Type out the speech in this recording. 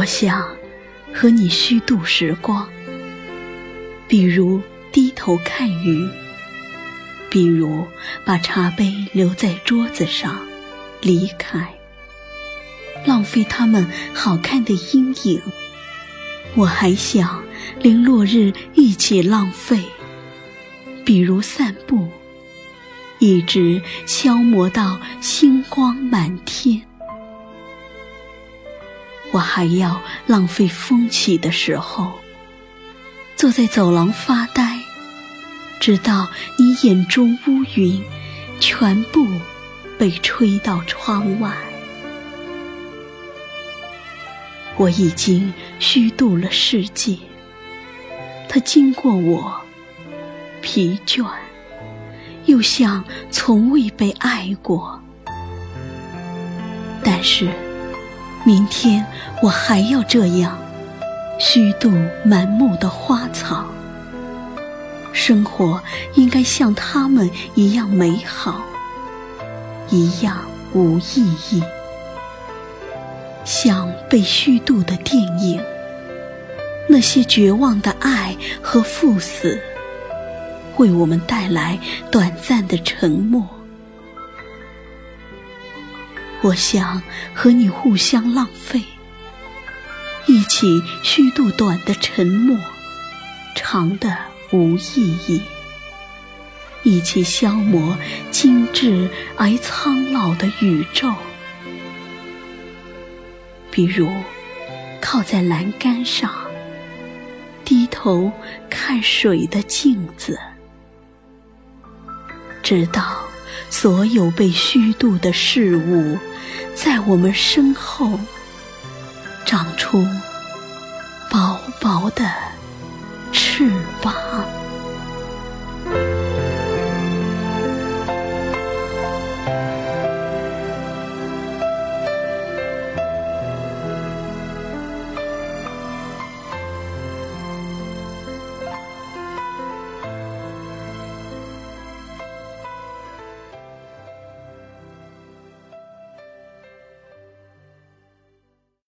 我想和你虚度时光，比如低头看鱼，比如把茶杯留在桌子上离开，浪费它们好看的阴影。我还想连落日一起浪费，比如散步，一直消磨到星光满天。我还要浪费风起的时候，坐在走廊发呆，直到你眼中乌云全部被吹到窗外。我已经虚度了世界，它经过我，疲倦，又像从未被爱过。但是，明天我还要这样，虚度满目的花草。生活应该像它们一样美好，一样无意义。像被虚度的电影，那些绝望的爱和赴死，为我们带来短暂的沉默。我想和你互相浪费，一起虚度短的沉默，长的无意义，一起消磨精致而苍老的宇宙。比如靠在栏杆上，低头看水的镜子，直到所有被虚度的事物在我们身后长出薄薄的翅膀。